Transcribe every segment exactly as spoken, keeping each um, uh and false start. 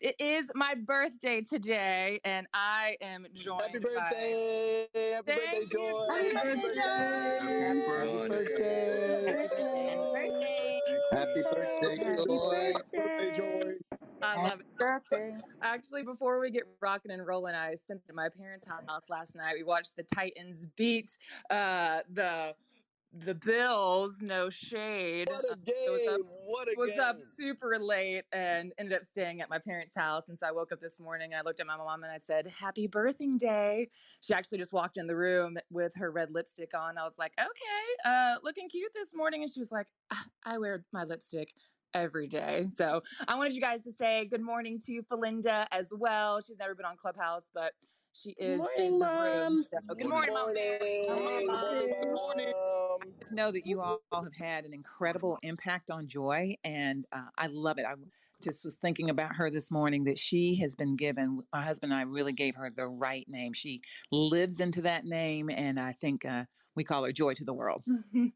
It is my birthday today, and I am joined Happy birthday! By... Happy, birthday Joy. Happy birthday, Joy! Happy birthday, Happy birthday! Happy birthday, Joy! Happy birthday, Joy! I love it. Birthday. Actually, before we get rocking and rolling, I spent at my parents' house last night. We watched the Titans beat uh, the... The Bills, no shade. What a game! Was up, what a was game! Was up super late and ended up staying at my parents' house. And so I woke up this morning and I looked at my mom and I said, "Happy birthing day!" She actually just walked in the room with her red lipstick on. I was like, "Okay, uh, looking cute this morning." And she was like, "I wear my lipstick every day." So I wanted you guys to say good morning to Felinda as well. She's never been on Clubhouse, but she is morning, in the room. So, good morning, Mom. Good morning, Mom. To know that you all have had an incredible impact on Joy, and uh, I love it. I just was thinking about her this morning, that she has been given, my husband and I really gave her the right name. She lives into that name, and I think uh, we call her Joy to the World. Well,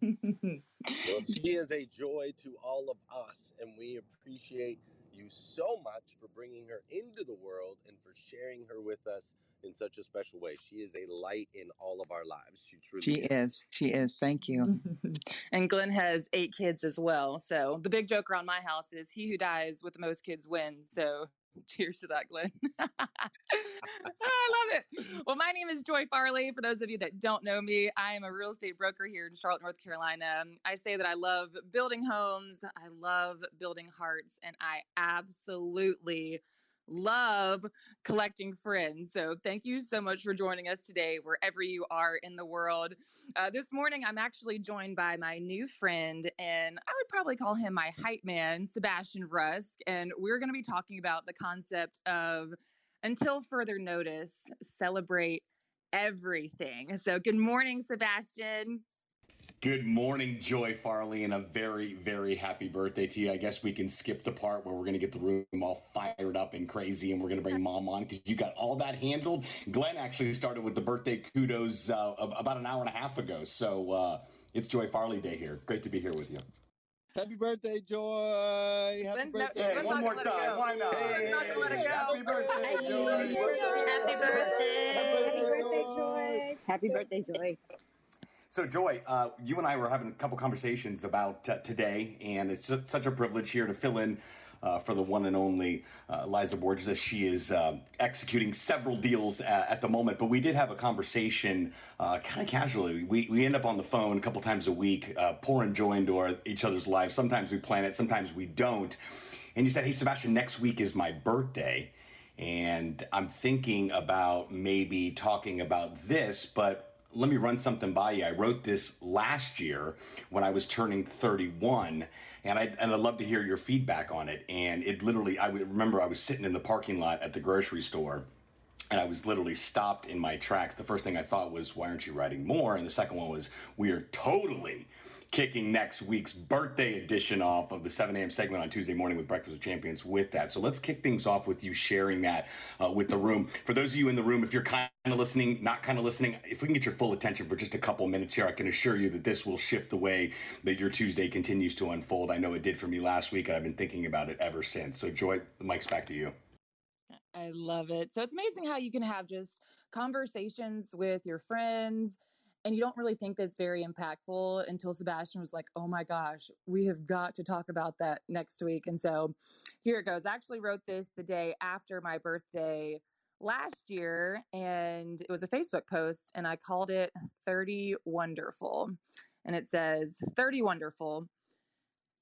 she is a joy to all of us, and we appreciate you so much for bringing her into the world and for sharing her with us in such a special way. She is a light in all of our lives. She truly she is. is. She is. Thank you. And Glenn has eight kids as well. So the big joke around my house is he who dies with the most kids wins. So cheers to that, Glenn. I love it. Well, my name is Joy Farley. For those of you that don't know me, I am a real estate broker here in Charlotte, North Carolina. I say that I love building homes. I love building hearts. And I absolutely love collecting friends. So thank you so much for joining us today, wherever you are in the world. Uh, this morning, I'm actually joined by my new friend, and I would probably call him my hype man, Sebastian Rusk. And we're going to be talking about the concept of, until further notice, celebrate everything. So good morning, Sebastian. Good morning, Joy Farley, and a very, very happy birthday to you. I guess we can skip the part where we're going to get the room all fired up and crazy, and we're going to bring Mom on because you got all that handled. Glenn actually started with the birthday kudos uh, about an hour and a half ago, so uh, it's Joy Farley Day here. Great to be here with you. Happy birthday, Joy. Happy When's birthday. That, one more time. Why not? Hey, not gonna let it go. Happy birthday, Joy. Happy birthday, Joy. Happy birthday, Joy. So, Joy, uh, you and I were having a couple conversations about uh, today, and it's such a privilege here to fill in uh, for the one and only uh, Liza Borges. She is uh, executing several deals at, at the moment, but we did have a conversation uh, kind of casually. We we end up on the phone a couple times a week, uh, pouring joy into our, each other's lives. Sometimes we plan it, sometimes we don't. And you said, hey, Sebastian, next week is my birthday, and I'm thinking about maybe talking about this, but let me run something by you. I wrote this last year when I was turning thirty-one, and I'd, and I'd love to hear your feedback on it. And it literally, I remember I was sitting in the parking lot at the grocery store, and I was literally stopped in my tracks. The first thing I thought was, why aren't you writing more? And the second one was, we are totally kicking next week's birthday edition off of the seven a.m. segment on Tuesday morning with Breakfast with Champions with that. So let's kick things off with you sharing that uh, with the room. For those of you in the room, if you're kind of listening, not kind of listening, if we can get your full attention for just a couple minutes here, I can assure you that this will shift the way that your Tuesday continues to unfold. I know it did for me last week, and I've been thinking about it ever since. So, Joy, the mic's back to you. I love it. So it's amazing how you can have just conversations with your friends, and you don't really think that's very impactful until Sebastian was like, oh my gosh, we have got to talk about that next week. And so here it goes. I actually wrote this the day after my birthday last year, and it was a Facebook post, and I called it thirty Wonderful. And it says, thirty Wonderful.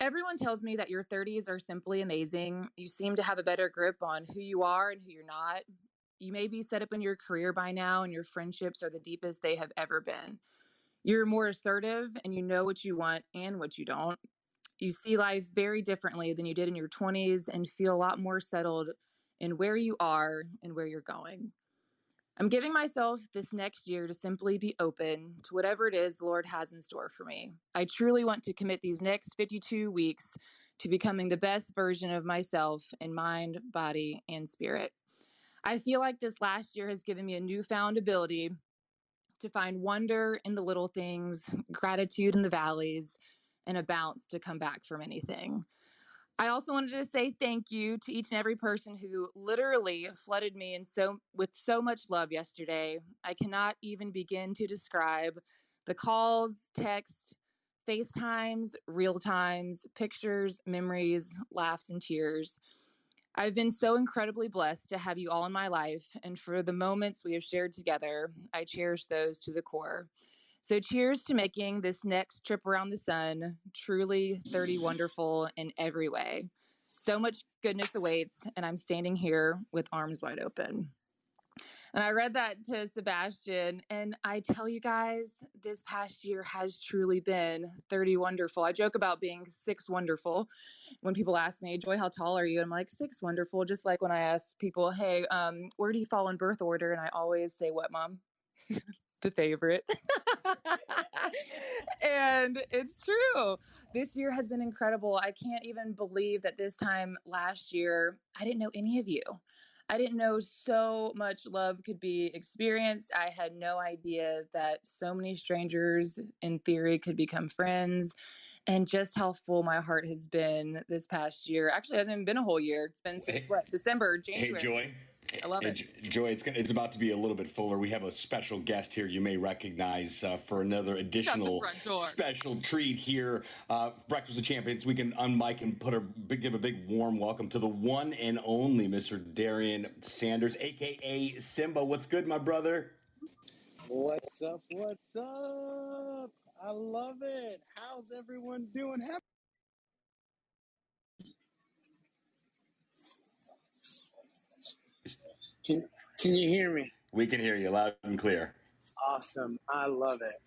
Everyone tells me that your thirties are simply amazing. You seem to have a better grip on who you are and who you're not. You may be set up in your career by now, and your friendships are the deepest they have ever been. You're more assertive, and you know what you want and what you don't. You see life very differently than you did in your twenties and feel a lot more settled in where you are and where you're going. I'm giving myself this next year to simply be open to whatever it is the Lord has in store for me. I truly want to commit these next fifty-two weeks to becoming the best version of myself in mind, body, and spirit. I feel like this last year has given me a newfound ability to find wonder in the little things, gratitude in the valleys, and a bounce to come back from anything. I also wanted to say thank you to each and every person who literally flooded me in so, with so much love yesterday. I cannot even begin to describe the calls, texts, FaceTimes, real times, pictures, memories, laughs, and tears. I've been so incredibly blessed to have you all in my life, and for the moments we have shared together, I cherish those to the core. So cheers to making this next trip around the sun truly thirty wonderful in every way. So much goodness awaits, and I'm standing here with arms wide open. And I read that to Sebastian, and I tell you guys, this past year has truly been thirty wonderful. I joke about being six wonderful. When people ask me, Joy, how tall are you? I'm like, six wonderful. Just like when I ask people, hey, um, where do you fall in birth order? And I always say, what, Mom? The Favorite. And it's true. This year has been incredible. I can't even believe that this time last year, I didn't know any of you. I didn't know so much love could be experienced. I had no idea that so many strangers, in theory, could become friends, and just how full my heart has been this past year. Actually, it hasn't even been a whole year. It's been since, hey, what, December, January. Hey, Joy. I love hey, it. Joy, it's, it's about to be a little bit fuller. We have a special guest here you may recognize uh, for another additional special treat here. Uh, Breakfast with Champions, we can unmic and put a big, give a big warm welcome to the one and only Mister Darian Sanders, a k a. Simba. What's good, my brother? What's up? What's up? I love it. How's everyone doing? Happy. Can, can you hear me? We can hear you loud and clear. Awesome. I love it.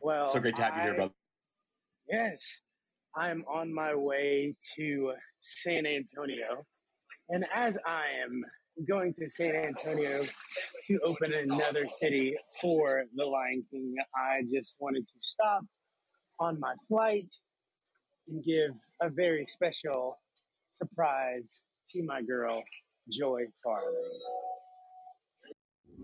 Well, so great to have I, you here, brother. Yes. I'm on my way to San Antonio. And as I am going to San Antonio to open another city for The Lion King, I just wanted to stop on my flight and give a very special surprise to my girl, Joy Farley.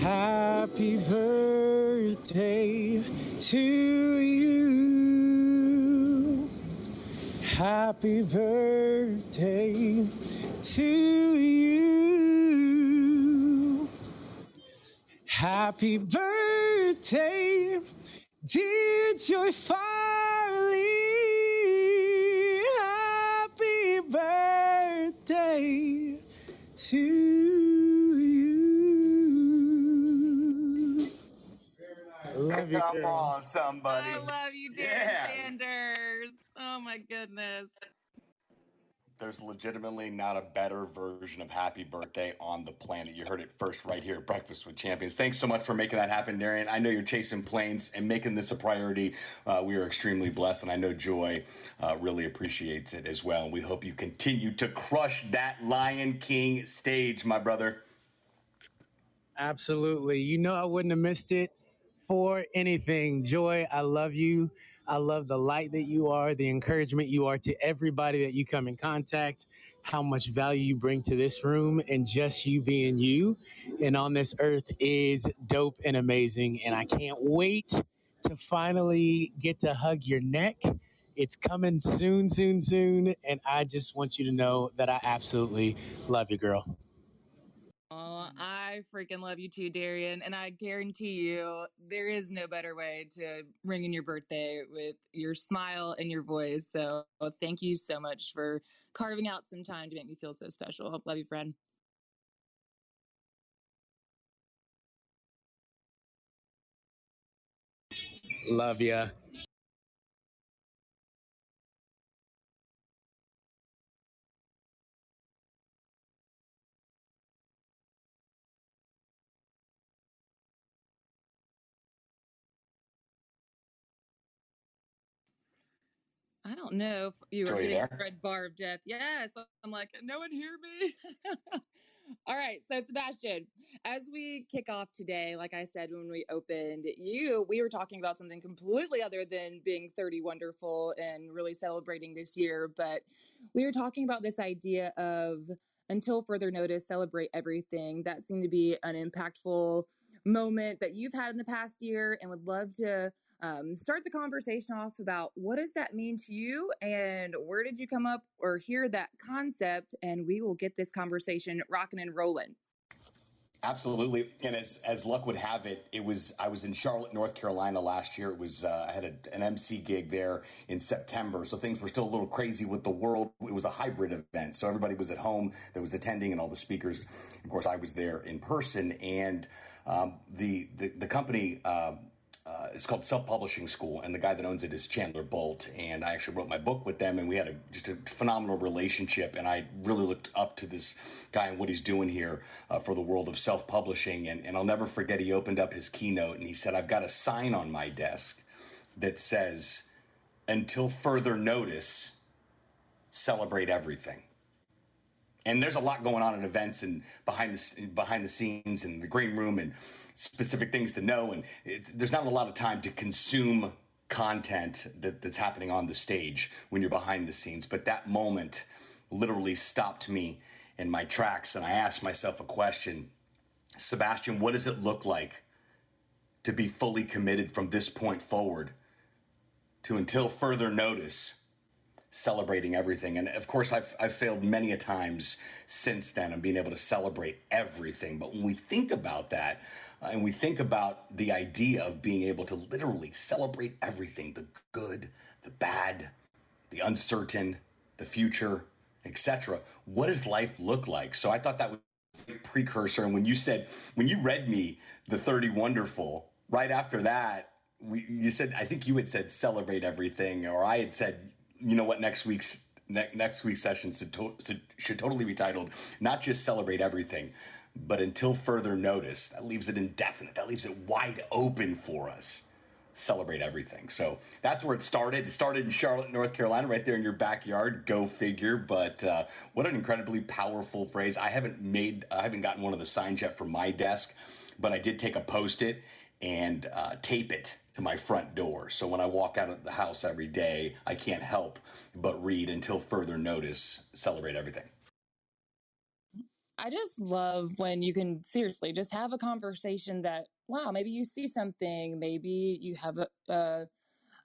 Happy birthday to you. Happy birthday to you. Happy birthday, dear Joy Farley. Happy birthday to you. Love you, Come girl. on, somebody. I love you, Darian yeah. Sanders. Oh, my goodness. There's legitimately not a better version of happy birthday on the planet. You heard it first right here at Breakfast with Champions. Thanks so much for making that happen, Darian. I know you're chasing planes and making this a priority. Uh, we are extremely blessed, and I know Joy uh, really appreciates it as well. We hope you continue to crush that Lion King stage, my brother. Absolutely. You know I wouldn't have missed it for anything. Joy, I love you. I love the light that you are, the encouragement you are to everybody that you come in contact, how much value you bring to this room, and just you being you and on this earth is dope and amazing. And I can't wait to finally get to hug your neck. It's coming soon, soon, soon. And I just want you to know that I absolutely love you, girl. Oh, I freaking love you too, Darian. And I guarantee you there is no better way to ring in your birthday with your smile and your voice. So thank you so much for carving out some time to make me feel so special. Love you, friend. Love ya. I don't know if you were getting a red bar of death. Yes. I'm like, no one hear me? All right. So, Sebastian, as we kick off today, like I said, when we opened you, we were talking about something completely other than being thirty wonderful and really celebrating this year. But we were talking about this idea of, until further notice, celebrate everything. That seemed to be an impactful moment that you've had in the past year, and would love to Um, start the conversation off about, what does that mean to you, and where did you come up or hear that concept? And we will get this conversation rocking and rolling. Absolutely. And as, as luck would have it, it was, I was in Charlotte, North Carolina last year. It was, uh, I had a, an M C gig there in September. So things were still a little crazy with the world. It was a hybrid event. So everybody was at home that was attending, and all the speakers, of course, I was there in person. And, um, the, the, the company, um, uh, Uh, it's called Self-Publishing School, and the guy that owns it is Chandler Bolt, and I actually wrote my book with them, and we had a, just a phenomenal relationship, and I really looked up to this guy and what he's doing here uh, for the world of self-publishing, and, and I'll never forget, he opened up his keynote, and he said, I've got a sign on my desk that says, until further notice, celebrate everything. And there's a lot going on in events and behind the, behind the scenes and the green room and specific things to know. And it, there's not a lot of time to consume content that, that's happening on the stage when you're behind the scenes. But that moment literally stopped me in my tracks. And I asked myself a question, Sebastian, what does it look like to be fully committed from this point forward to until further notice? Celebrating everything. And of course, I've, I've failed many a times since then on being able to celebrate everything. But when we think about that, uh, and we think about the idea of being able to literally celebrate everything, the good, the bad, the uncertain, the future, et cetera, what does life look like? So I thought that was a precursor. And when you said, when you read me the thirty Wonderful, right after that, we, you said, I think you had said celebrate everything, or I had said, you know what, next week's ne- next week's session should, to- should totally be titled, not just celebrate everything, but until further notice. That leaves it indefinite. That leaves it wide open for us. Celebrate everything. So that's where it started. It started in Charlotte, North Carolina, right there in your backyard. Go figure. But uh, what an incredibly powerful phrase. I haven't made, I haven't gotten one of the signs yet for my desk, but I did take a Post-it and uh, tape it to my front door. So when I walk out of the house every day, I can't help but read until further notice, celebrate everything. I just love when you can seriously just have a conversation that, wow, maybe you see something, maybe you have a, a,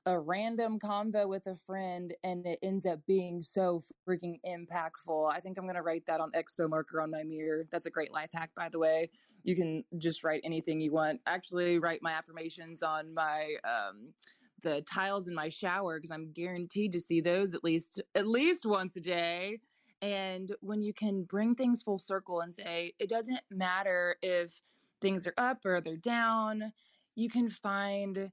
a random convo with a friend and it ends up being so freaking impactful. I think I'm going to write that on Expo marker on my mirror. That's a great life hack, by the way. You can just write anything you want. Actually, write my affirmations on my um, the tiles in my shower because I'm guaranteed to see those at least at least once a day. And when you can bring things full circle and say it doesn't matter if things are up or they're down, you can find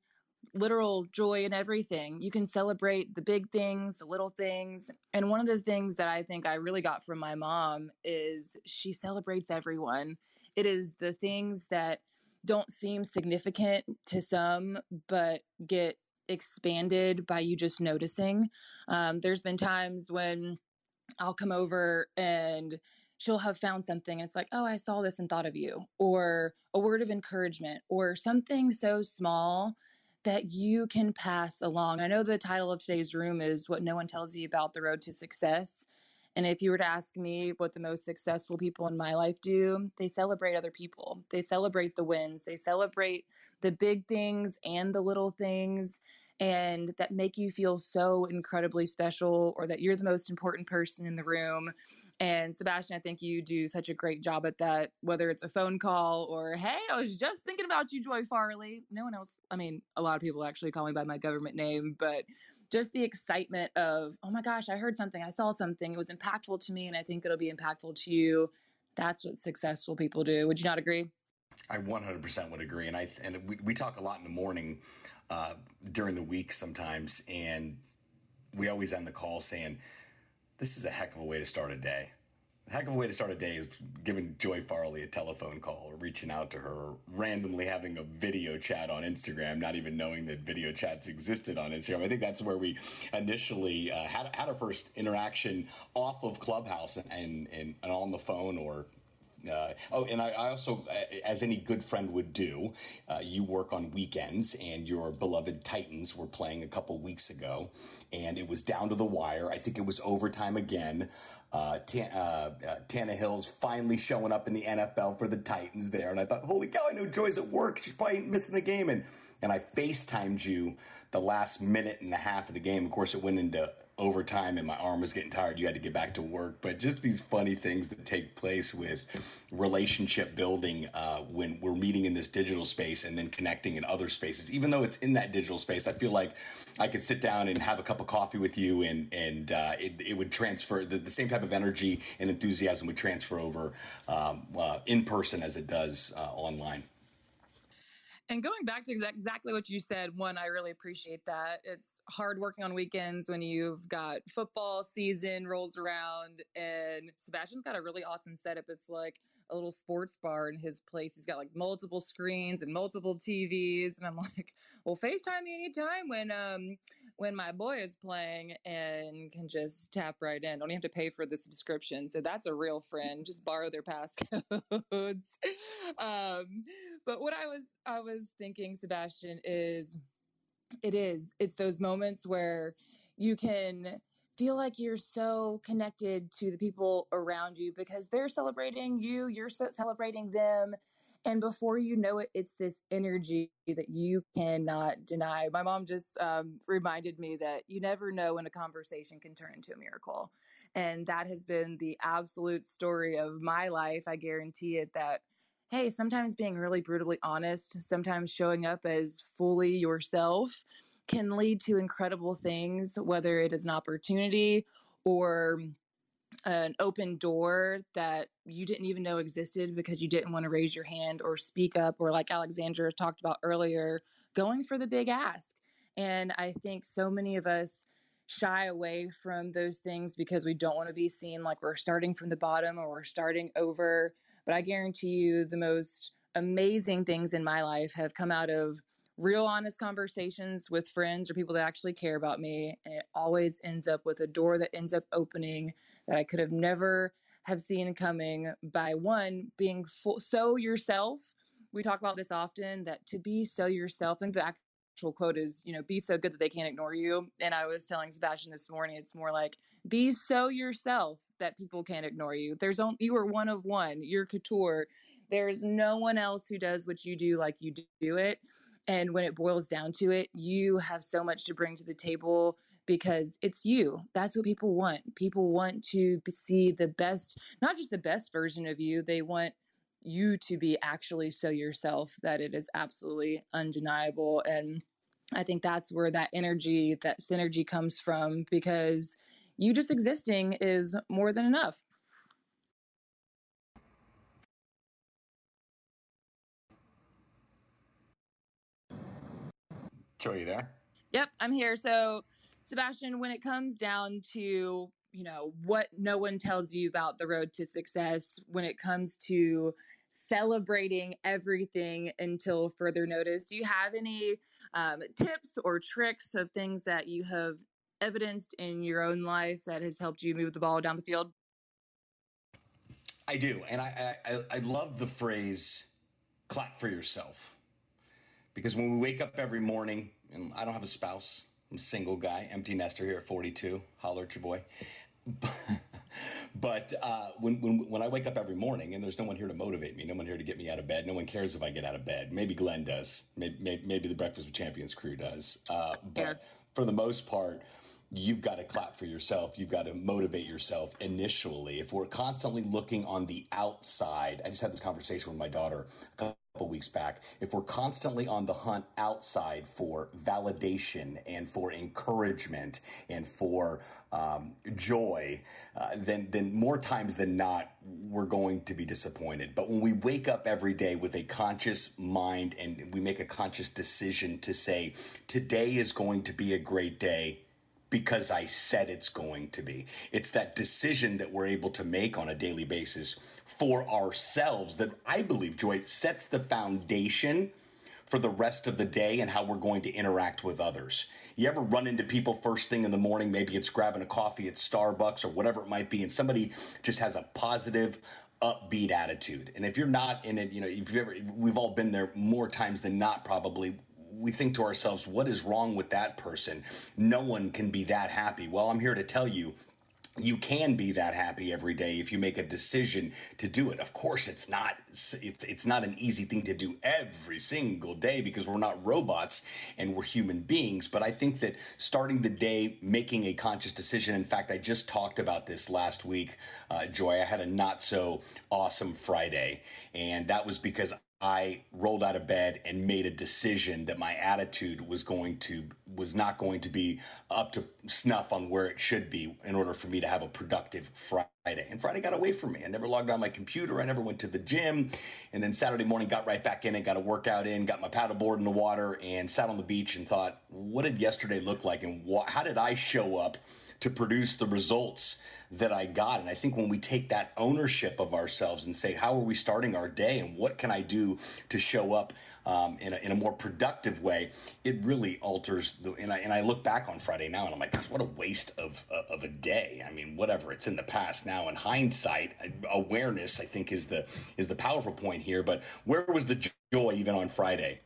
literal joy in everything. You can celebrate the big things, the little things. And one of the things that I think I really got from my mom is she celebrates everyone. It is the things that don't seem significant to some, but get expanded by you just noticing. Um, there's been times when I'll come over and she'll have found something and it's like, oh, I saw this and thought of you, or a word of encouragement, or something so small that you can pass along. I know the title of today's room is What No One Tells You About the Road to Success. And if you were to ask me what the most successful people in my life do, they celebrate other people. They celebrate the wins. They celebrate the big things and the little things, and that make you feel so incredibly special, or that you're the most important person in the room. And Sebastian, I think you do such a great job at that, whether it's a phone call or, hey, I was just thinking about you, Joy Farley. No one else. I mean, a lot of people actually call me by my government name, but just the excitement of, oh my gosh, I heard something, I saw something, it was impactful to me, and I think it'll be impactful to you. That's what successful people do. Would you not agree? I one hundred percent would agree. And I and we, we talk a lot in the morning, uh, during the week sometimes, and we always end the call saying, this is a heck of a way to start a day. A heck of a way to start a day is giving Joy Farley a telephone call, or reaching out to her, or randomly having a video chat on Instagram, not even knowing that video chats existed on Instagram. I think that's where we initially uh, had, had our first interaction off of Clubhouse and, and, and on the phone, or Uh, oh, and I, I also, as any good friend would do, uh, you work on weekends, and your beloved Titans were playing a couple weeks ago, and it was down to the wire. I think it was overtime again. Uh, T- uh, uh, Tannehill's finally showing up in the N F L for the Titans there, and I thought, holy cow, I know Joy's at work. She's probably missing the game, and and I FaceTimed you the last minute and a half of the game. Of course, it went into overtime and my arm was getting tired. You had to get back to work. But just these funny things that take place with relationship building uh, when we're meeting in this digital space and then connecting in other spaces. Even though it's in that digital space, I feel like I could sit down and have a cup of coffee with you, and and uh, it, it would transfer. The, the same type of energy and enthusiasm would transfer over um, uh, in person as it does uh, online. And going back to exa- exactly what you said, one, I really appreciate that. It's hard working on weekends when you've got football season rolls around, and Sebastian's got a really awesome setup. It's like a little sports bar in his place. He's got like multiple screens and multiple T Vs. And I'm like, well, FaceTime me anytime when, um, when my boy is playing, and can just tap right in. Don't even have to pay for the subscription. So that's a real friend. Just borrow their passcodes. um, but what I was, I was, thinking, Sebastian, is it is it's those moments where you can feel like you're so connected to the people around you because they're celebrating you, you're celebrating them, and before you know it, it's this energy that you cannot deny. My mom just um, reminded me that you never know when a conversation can turn into a miracle, and that has been the absolute story of my life. I guarantee it that hey, sometimes being really brutally honest, sometimes showing up as fully yourself can lead to incredible things, whether it is an opportunity or an open door that you didn't even know existed because you didn't want to raise your hand or speak up, or like Alexandra talked about earlier, going for the big ask. And I think so many of us shy away from those things because we don't want to be seen like we're starting from the bottom or we're starting over. But I guarantee you the most amazing things in my life have come out of real honest conversations with friends or people that actually care about me. And it always ends up with a door that ends up opening that I could have never have seen coming by one, being full, so yourself. We talk about this often, that to be so yourself, I think the act- quote is, you know, be so good that they can't ignore you. And I was telling Sebastian this morning, it's more like, be so yourself that people can't ignore you. There's only, you are one of one, you're couture. There's no one else who does what you do like you do it. And when it boils down to it, you have so much to bring to the table because it's you. That's what people want. People want to see the best, not just the best version of you, they want you to be actually so yourself that it is absolutely undeniable. And I think that's where that energy, that synergy comes from, because you just existing is more than enough. Joy, you there? Yep, I'm here. So, Sebastian, when it comes down to, you know, what no one tells you about the road to success, when it comes to celebrating everything until further notice, do you have any um, tips or tricks of things that you have evidenced in your own life that has helped you move the ball down the field? I do. And I, I, I love the phrase, clap for yourself. Because when we wake up every morning, and I don't have a spouse, I'm a single guy, empty nester here at forty-two. Holler at your boy. But uh, when, when when I wake up every morning and there's no one here to motivate me, no one here to get me out of bed, no one cares if I get out of bed. Maybe Glenn does. Maybe, maybe the Breakfast with Champions crew does. Uh, but for the most part, you've got to clap for yourself. You've got to motivate yourself initially. If we're constantly looking on the outside, I just had this conversation with my daughter weeks back, if we're constantly on the hunt outside for validation and for encouragement and for um, joy, uh, then, then more times than not, we're going to be disappointed. But when we wake up every day with a conscious mind and we make a conscious decision to say, today is going to be a great day, because I said it's going to be. It's that decision that we're able to make on a daily basis for ourselves that I believe, Joy, sets the foundation for the rest of the day and how we're going to interact with others. You ever run into people first thing in the morning, maybe it's grabbing a coffee at Starbucks or whatever it might be, and somebody just has a positive, upbeat attitude. And if you're not in it, you know, if you've ever, we've all been there more times than not probably, we think to ourselves, what is wrong with that person? No one can be that happy. Well, I'm here to tell you, you can be that happy every day if you make a decision to do it. Of course, it's not it's, it's not an easy thing to do every single day because we're not robots and we're human beings. But I think that starting the day, making a conscious decision. In fact, I just talked about this last week, uh, Joy. I had a not so awesome Friday, and that was because I rolled out of bed and made a decision that my attitude was going to was not going to be up to snuff on where it should be in order for me to have a productive Friday. And Friday got away from me. I never logged on my computer. I never went to the gym. And then Saturday morning, got right back in and got a workout in, got my paddleboard in the water and sat on the beach and thought, what did yesterday look like? And wh- how did I show up to produce the results that I got? And I think when we take that ownership of ourselves and say, how are we starting our day and what can I do to show up um, in, a, in a more productive way, it really alters. The, and, I, and I look back on Friday now and I'm like, gosh, what a waste of, of a day. I mean, whatever, it's in the past now. In hindsight, awareness, I think, is the is the powerful point here. But where was the joy even on Friday?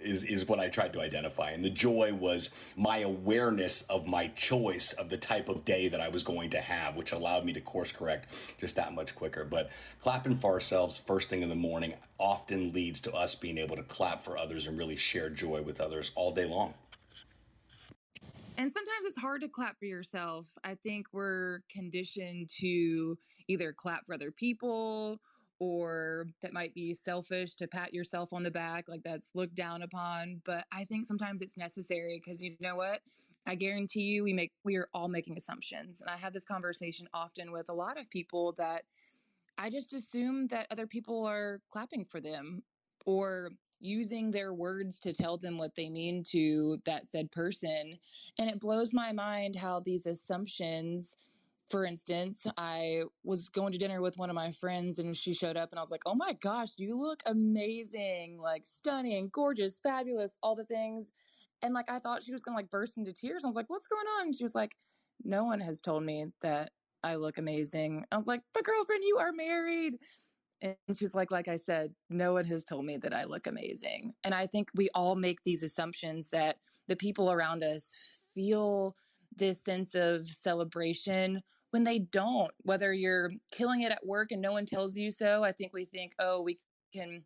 Is, is what I tried to identify. And the joy was my awareness of my choice of the type of day that I was going to have, which allowed me to course correct just that much quicker. But clapping for ourselves first thing in the morning often leads to us being able to clap for others and really share joy with others all day long. And sometimes it's hard to clap for yourself. I think we're conditioned to either clap for other people, or that might be selfish to pat yourself on the back, like that's looked down upon. But I think sometimes it's necessary because you know what? I guarantee you we make we are all making assumptions. And I have this conversation often with a lot of people that I just assume that other people are clapping for them or using their words to tell them what they mean to that said person. And it blows my mind how these assumptions. For instance, I was going to dinner with one of my friends and she showed up and I was like, oh my gosh, you look amazing, like stunning, gorgeous, fabulous, all the things. And like, I thought she was going to like burst into tears. I was like, what's going on? And she was like, no one has told me that I look amazing. I was like, but girlfriend, you are married. And she was like, like I said, no one has told me that I look amazing. And I think we all make these assumptions that the people around us feel this sense of celebration when they don't, whether you're killing it at work and no one tells you so. I think we think, oh, we can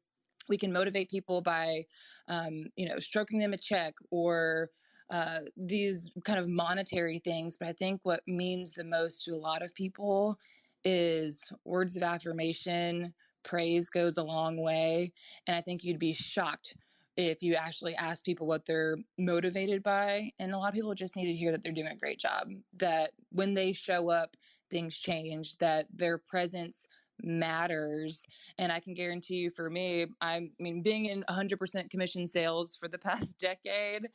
we can motivate people by, um, you know, stroking them a check or uh, these kind of monetary things. But I think what means the most to a lot of people is words of affirmation. Praise goes a long way. And I think you'd be shocked if you actually ask people what they're motivated by. And a lot of people just need to hear that they're doing a great job, that when they show up, things change, that their presence matters. And I can guarantee you for me, I mean, being in one hundred percent commission sales for the past decade,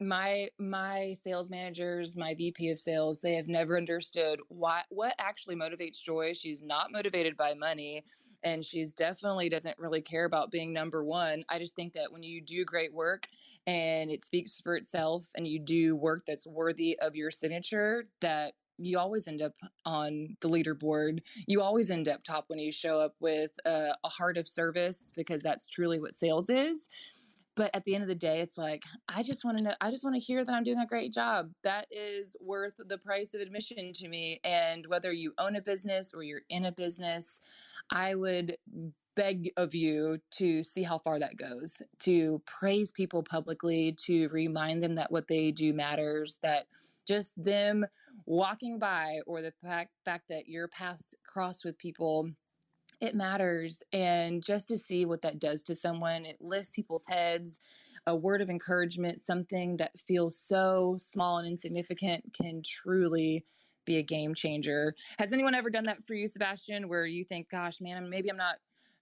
my my sales managers, my V P of sales, they have never understood why, what actually motivates Joy. She's not motivated by money. And she's definitely doesn't really care about being number one. I just think that when you do great work and it speaks for itself and you do work that's worthy of your signature, that you always end up on the leaderboard. You always end up top when you show up with a, a heart of service, because that's truly what sales is. But at the end of the day, it's like, I just want to know, I just want to hear that I'm doing a great job. That is worth the price of admission to me. And whether you own a business or you're in a business, I would beg of you to see how far that goes, to praise people publicly, to remind them that what they do matters, that just them walking by or the fact, fact that your paths cross with people, it matters. And just to see what that does to someone, it lifts people's heads. A word of encouragement, something that feels so small and insignificant, can truly be a game changer. Has anyone ever done that for you, Sebastian, where you think, gosh, man, maybe I'm not,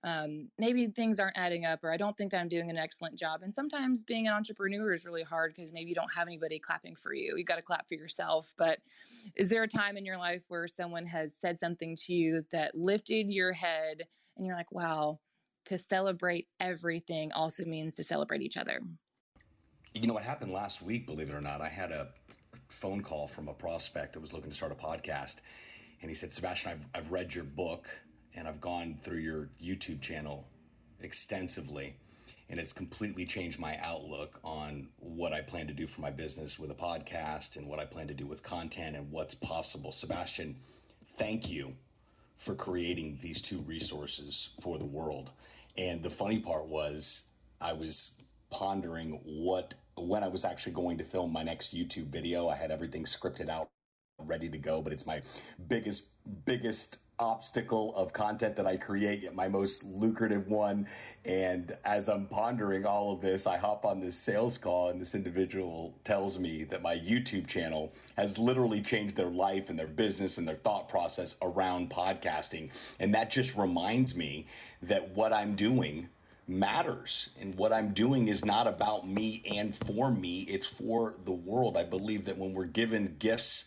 um, maybe things aren't adding up, or I don't think that I'm doing an excellent job. And sometimes being an entrepreneur is really hard because maybe you don't have anybody clapping for you. You got to clap for yourself. But is there a time in your life where someone has said something to you that lifted your head and you're like, wow, to celebrate everything also means to celebrate each other? You know what happened last week, believe it or not, I had a phone call from a prospect that was looking to start a podcast. And he said, Sebastian, I've, I've read your book and I've gone through your YouTube channel extensively, and it's completely changed my outlook on what I plan to do for my business with a podcast and what I plan to do with content and what's possible. Sebastian, thank you for creating these two resources for the world. And the funny part was I was pondering what when I was actually going to film my next YouTube video. I had everything scripted out, ready to go, but it's my biggest, biggest obstacle of content that I create, yet my most lucrative one. And as I'm pondering all of this, I hop on this sales call and this individual tells me that my YouTube channel has literally changed their life and their business and their thought process around podcasting. And that just reminds me that what I'm doing matters. And what I'm doing is not about me and for me, it's for the world. I believe that when we're given gifts,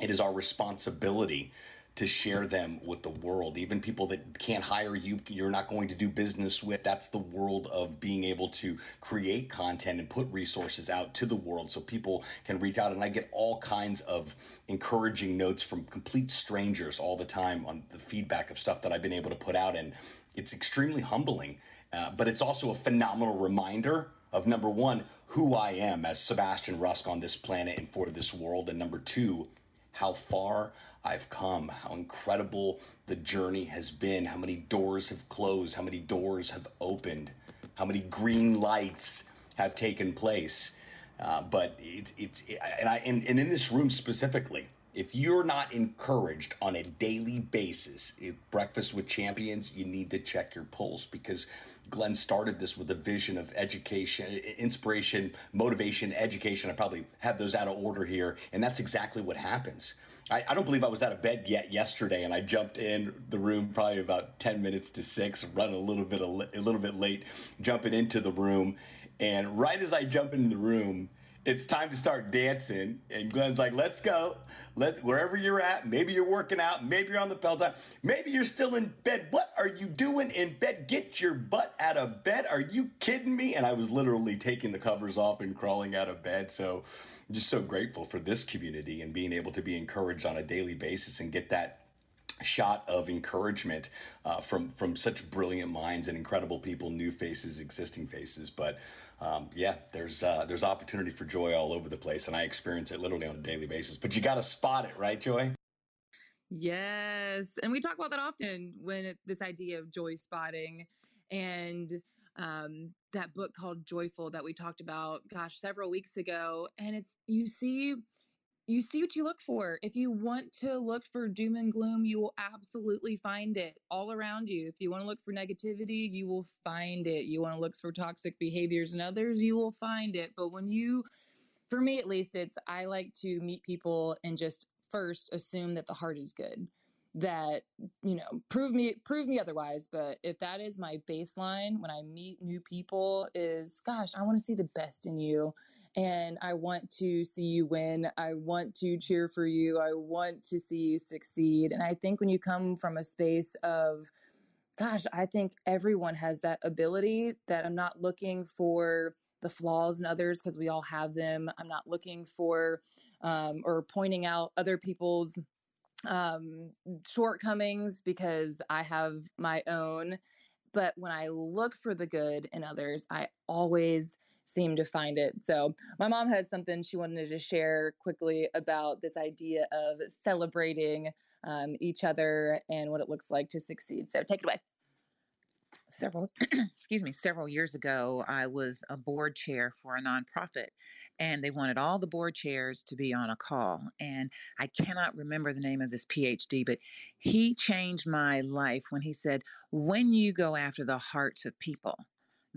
it is our responsibility to share them with the world. Even people that can't hire you, you're not going to do business with. That's the world of being able to create content and put resources out to the world so people can reach out. And I get all kinds of encouraging notes from complete strangers all the time on the feedback of stuff that I've been able to put out. And it's extremely humbling, uh, but it's also a phenomenal reminder of, number one, who I am as Sebastian Rusk on this planet and for this world. And number two, how far I've come, how incredible the journey has been, how many doors have closed, how many doors have opened, how many green lights have taken place. Uh, but it, it's, it, and, I, and, and in this room specifically, if you're not encouraged on a daily basis, if Breakfast with Champions, you need to check your pulse, because Glenn started this with a vision of education, inspiration, motivation, education. I probably have those out of order here. And that's exactly what happens. I, I don't believe I was out of bed yet yesterday. And I jumped in the room probably about ten minutes to six, run a little bit, a little bit late, jumping into the room. And right as I jump into the room, it's time to start dancing. And Glenn's like, let's go. Let's, wherever you're at, maybe you're working out, maybe you're on the Peloton, maybe you're still in bed. What are you doing in bed? Get your butt out of bed. Are you kidding me? And I was literally taking the covers off and crawling out of bed. So I'm just so grateful for this community and being able to be encouraged on a daily basis and get that shot of encouragement uh, from from such brilliant minds and incredible people, new faces, existing faces. But um, yeah, there's uh, there's opportunity for joy all over the place, and I experience it literally on a daily basis. But you got to spot it, right, Joy? Yes, and we talk about that often when it, this idea of joy spotting, and um, that book called Joyful that we talked about, gosh, several weeks ago, and it's you see. You see what you look for. If you want to look for doom and gloom, you will absolutely find it all around you. If you want to look for negativity, you will find it. You want to look for toxic behaviors in others, you will find it. But when you, for me at least, it's I like to meet people and just first assume that the heart is good. That, you know, prove me, prove me otherwise. But if that is my baseline when I meet new people is, gosh, I want to see the best in you. And I want to see you win. I want to cheer for you. I want to see you succeed. And I think when you come from a space of, gosh, I think everyone has that ability, that I'm not looking for the flaws in others because we all have them. I'm not looking for um, or pointing out other people's um, shortcomings because I have my own. But when I look for the good in others, I always seem to find it. So my mom has something she wanted to share quickly about this idea of celebrating um, each other and what it looks like to succeed. So take it away. Several, excuse me, several years ago, I was a board chair for a nonprofit, and they wanted all the board chairs to be on a call. And I cannot remember the name of this PhD, but he changed my life when he said, when you go after the hearts of people,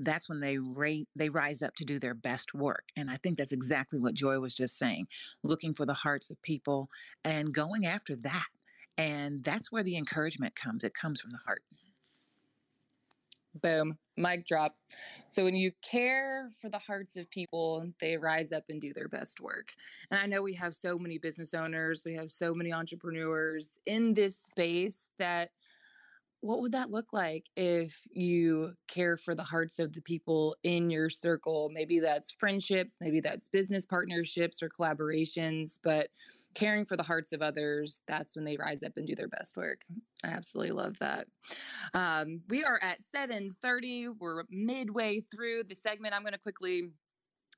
that's when they ra- they rise up to do their best work. And I think that's exactly what Joy was just saying, looking for the hearts of people and going after that. And that's where the encouragement comes. It comes from the heart. Boom. Mic drop. So when you care for the hearts of people, they rise up and do their best work. And I know we have so many business owners, we have so many entrepreneurs in this space that what would that look like if you care for the hearts of the people in your circle? Maybe that's friendships, maybe that's business partnerships or collaborations, but caring for the hearts of others, that's when they rise up and do their best work. I absolutely love that. Um, we are at seven thirty. We're midway through the segment. I'm going to quickly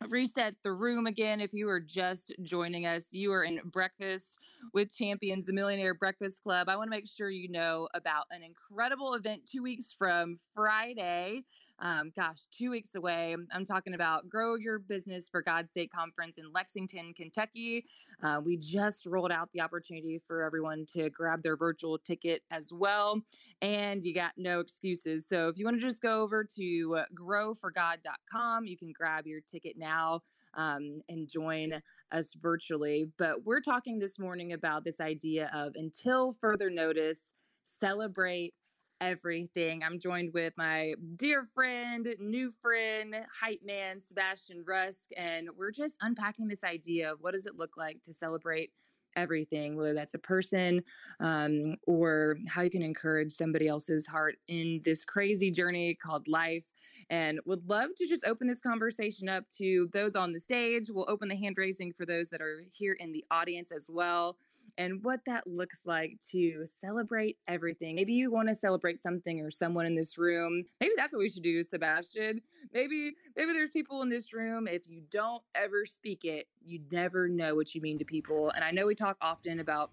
reset the room again. If you are just joining us, you are in Breakfast with Champions, the Millionaire Breakfast Club. I want to make sure you know about an incredible event two weeks from Friday. um, gosh, two weeks away. I'm talking about Grow Your Business for God's Sake Conference in Lexington, Kentucky. Uh, we just rolled out the opportunity for everyone to grab their virtual ticket as well. And you got no excuses. So if you want to just go over to uh, grow for god dot com, you can grab your ticket now um, and join us virtually. But we're talking this morning about this idea of until further notice, celebrate everything. I'm joined with my dear friend, new friend, hype man, Sebastian Rusk, and we're just unpacking this idea of what does it look like to celebrate everything, whether that's a person um, or how you can encourage somebody else's heart in this crazy journey called life. And would love to just open this conversation up to those on the stage. We'll open the hand raising for those that are here in the audience as well, and what that looks like to celebrate everything. Maybe you want to celebrate something or someone in this room. Maybe that's what we should do, Sebastian. Maybe maybe there's people in this room. If you don't ever speak it, you never know what you mean to people. And I know we talk often about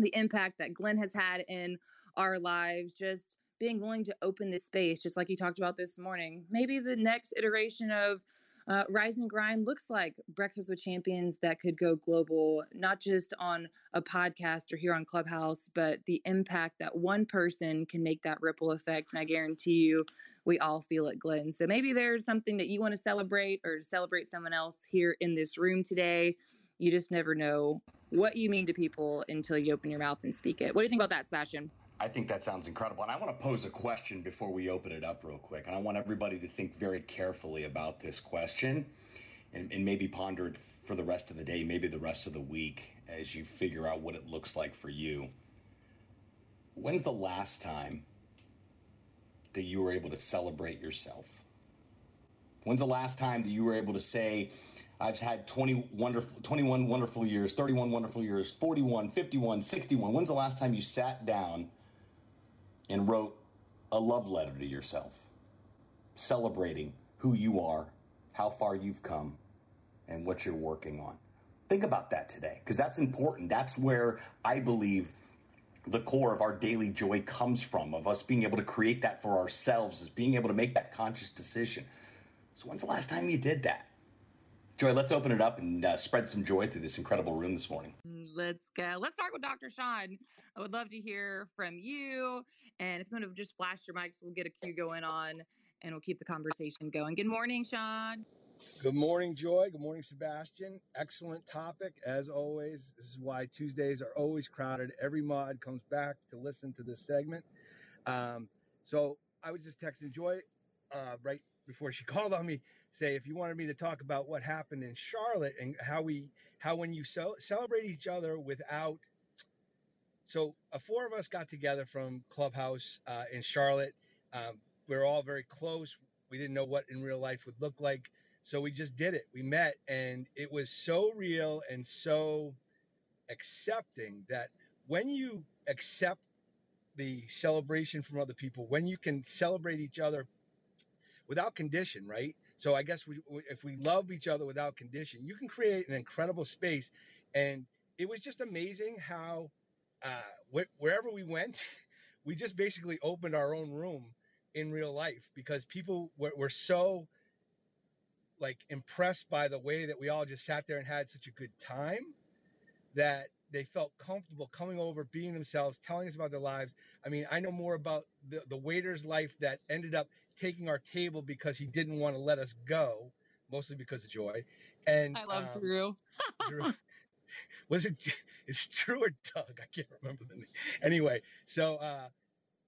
the impact that Glenn has had in our lives, just being willing to open this space, just like you talked about this morning. Maybe the next iteration of Uh, Rise and Grind looks like Breakfast with Champions that could go global, not just on a podcast or here on Clubhouse, but the impact that one person can make, that ripple effect. And I guarantee you, we all feel it, Glenn. So maybe there's something that you want to celebrate or celebrate someone else here in this room today. You just never know what you mean to people until you open your mouth and speak it. What do you think about that, Sebastian? I think that sounds incredible. And I want to pose a question before we open it up real quick. And I want everybody to think very carefully about this question and, and maybe ponder it for the rest of the day, maybe the rest of the week, as you figure out what it looks like for you. When's the last time that you were able to celebrate yourself? When's the last time that you were able to say, I've had twenty wonderful, twenty-one wonderful years, thirty-one wonderful years, forty-one, fifty-one, sixty-one. When's the last time you sat down and wrote a love letter to yourself, celebrating who you are, how far you've come, and what you're working on? Think about that today, because that's important. That's where I believe the core of our daily joy comes from, of us being able to create that for ourselves, is being able to make that conscious decision. So when's the last time you did that? Joy, let's open it up and uh, spread some joy through this incredible room this morning. Let's go. Let's start with Doctor Sean. I would love to hear from you. And if you want to just flash your mics, we'll get a cue going on and we'll keep the conversation going. Good morning, Sean. Good morning, Joy. Good morning, Sebastian. Excellent topic, as always. This is why Tuesdays are always crowded. Every mod comes back to listen to this segment. Um, so I was just texting Joy uh, right before she called on me, say if you wanted me to talk about what happened in Charlotte and how we, how when you so, celebrate each other without, so uh, four of us got together from Clubhouse uh, in Charlotte. Um, we were all very close. We didn't know what in real life would look like. So we just did it. We met and it was so real and so accepting that when you accept the celebration from other people, when you can celebrate each other without condition, right? So I guess we, if we love each other without condition, you can create an incredible space. And it was just amazing how uh, wh- wherever we went, we just basically opened our own room in real life because people were, were so like impressed by the way that we all just sat there and had such a good time that they felt comfortable coming over, being themselves, telling us about their lives. I mean, I know more about the, the waiter's life that ended up taking our table because he didn't want to let us go, mostly because of Joy. And I love um, Drew. Drew. Was it? It's Drew or Doug? I can't remember the name. Anyway, so uh,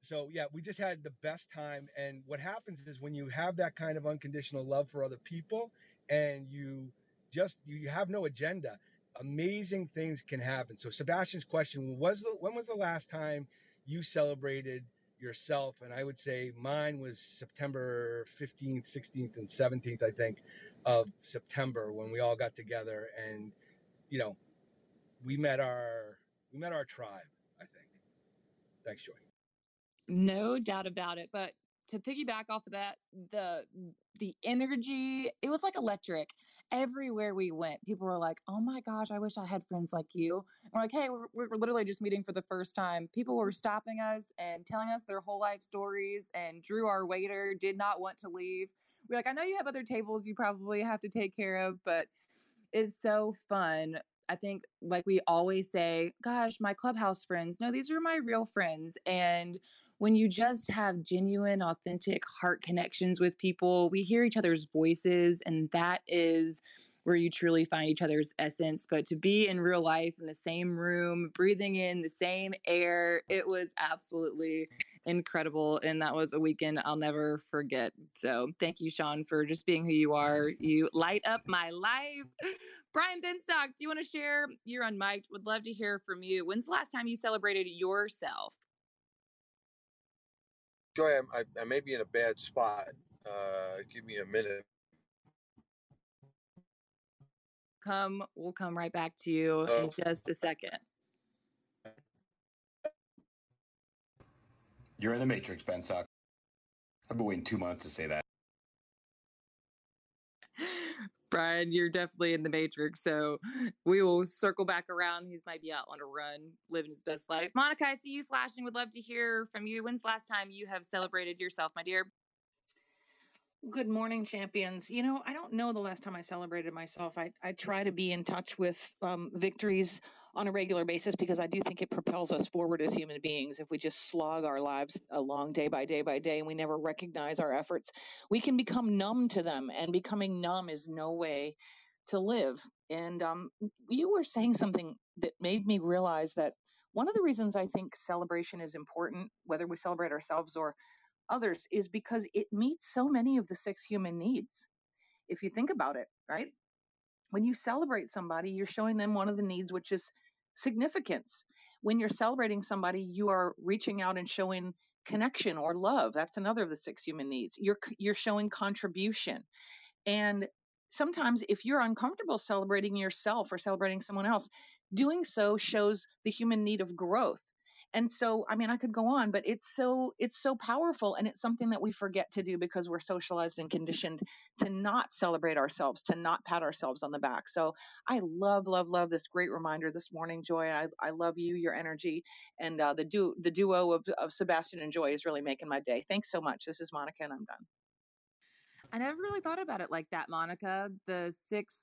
so yeah, we just had the best time. And what happens is when you have that kind of unconditional love for other people, and you just you have no agenda, amazing things can happen. So Sebastian's question was, when was the last time you celebrated yourself? And I would say mine was September fifteenth, sixteenth, and seventeenth, I think, of September, when we all got together and, you know, we met our, we met our tribe, I think. Thanks, Joy. No doubt about it. But to piggyback off of that, the, the energy, it was like electric. everywhere we went, people were like, oh my gosh, I wish I had friends like you. And we're like, hey, we're, we're literally just meeting for the first time. People were stopping us and telling us their whole life stories. And Drew, our waiter, did not want to leave. We're like, I know you have other tables you probably have to take care of, but it's so fun. I think, like we always say, gosh, my Clubhouse friends. No, these are my real friends. And when you just have genuine, authentic heart connections with people, we hear each other's voices, and that is where you truly find each other's essence. But to be in real life in the same room, breathing in the same air, it was absolutely incredible. And that was a weekend I'll never forget. So thank you, Sean, for just being who you are. You light up my life. Brian Benstock, do you want to share? You're on mic. Would love to hear from you. When's the last time you celebrated yourself? Joy, I, I may be in a bad spot. Uh, give me a minute. Come, we'll come right back to you in just a second. You're in the Matrix, Benstock. I've been waiting two months to say that. Brian, you're definitely in the Matrix, so we will circle back around. He's might be out on a run, living his best life. Monica, I see you flashing. Would love to hear from you. When's the last time you have celebrated yourself, my dear? Good morning, champions. You know, I don't know the last time I celebrated myself. I, I try to be in touch with um, victories on a regular basis because I do think it propels us forward as human beings. If we just slog our lives along day by day by day and we never recognize our efforts, we can become numb to them, and becoming numb is no way to live. And um, you were saying something that made me realize that one of the reasons I think celebration is important, whether we celebrate ourselves or others, is because it meets so many of the six human needs. If you think about it, right? When you celebrate somebody, you're showing them one of the needs, which is significance. When you're celebrating somebody, you are reaching out and showing connection or love. That's another of the six human needs. You're you're showing contribution. And sometimes if you're uncomfortable celebrating yourself or celebrating someone else, doing so shows the human need of growth. And so, I mean, I could go on, but it's so it's so powerful, and it's something that we forget to do because we're socialized and conditioned to not celebrate ourselves, to not pat ourselves on the back. So I love, love, love this great reminder this morning, Joy. I, I love you, your energy, and uh, the du- the duo of, of Sebastian and Joy is really making my day. Thanks so much. This is Monica, and I'm done. I never really thought about it like that, Monica. The six